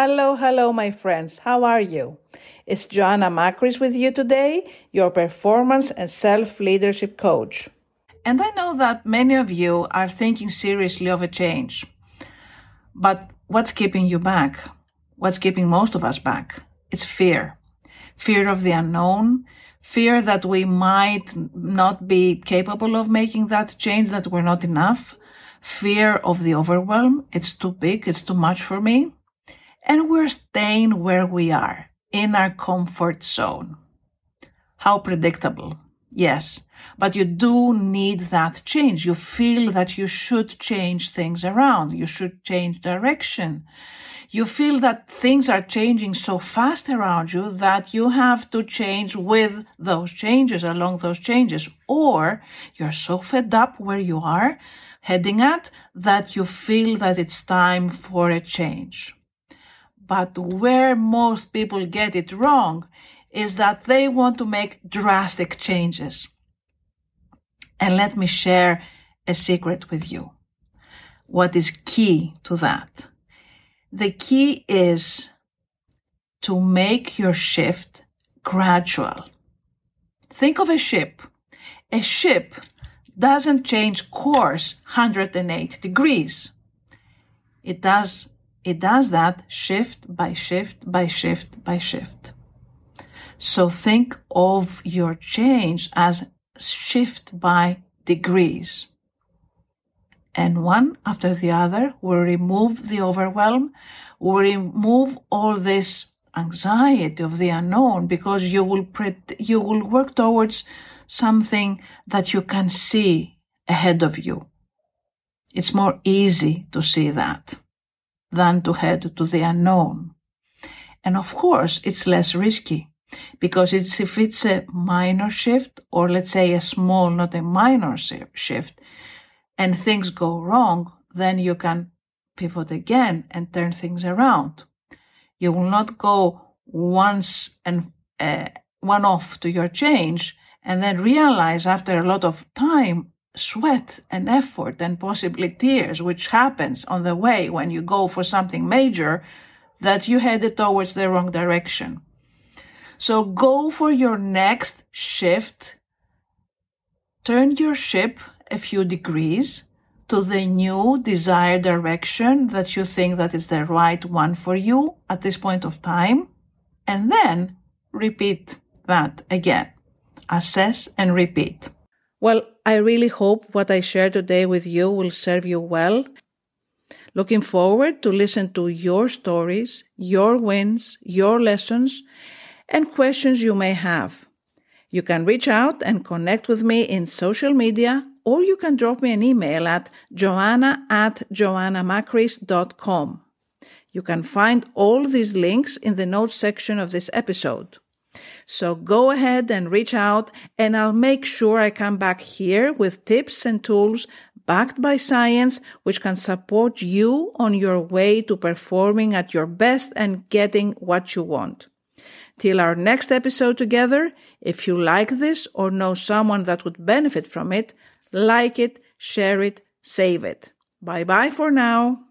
Hello, my friends. How are you? It's Joanna Makris with you today, your performance and self-leadership coach. And I know that many of you are thinking seriously of a change. But what's keeping you back? What's keeping most of us back? It's fear. Fear of the unknown, fear that we might not be capable of making that change, that we're not enough, fear of the overwhelm, it's too big, it's too much for me, and we're staying where we are, in our comfort zone. How predictable, yes, but you do need that change. You feel that you should change things around, you should change direction. You feel that things are changing so fast around you that you have to change with those changes, along those changes, or you're so fed up where you are heading at that you feel that it's time for a change. But where most people get it wrong is that they want to make drastic changes. And let me share a secret with you. What is key to that? The key is to make your shift gradual. Think of a ship. A ship doesn't change course 108 degrees. It does that shift by shift by shift by shift. So think of your change as shift by degrees. And one after the other, we remove the overwhelm, we remove all this anxiety of the unknown, because you will work towards something that you can see ahead of you. It's more easy to see that than to head to the unknown. And of course, it's less risky, because if it's a minor shift, or let's say a small, not a minor shift, and things go wrong, then you can pivot again and turn things around. You will not go once and one off to your change and then realize after a lot of time, sweat and effort and possibly tears, which happens on the way when you go for something major, that you headed towards the wrong direction. So go for your next shift. Turn your ship a few degrees to the new desired direction that you think that is the right one for you at this point of time, and then repeat that again. Assess and repeat. Well, I really hope what I share today with you will serve you well. Looking forward to listen to your stories, your wins, your lessons, and questions you may have. You can reach out and connect with me in social media, or you can drop me an email at joanna@joannamakris.com. You can find all these links in the notes section of this episode. So go ahead and reach out, and I'll make sure I come back here with tips and tools backed by science, which can support you on your way to performing at your best and getting what you want. Till our next episode together, if you like this or know someone that would benefit from it, like it, share it, save it. Bye-bye for now.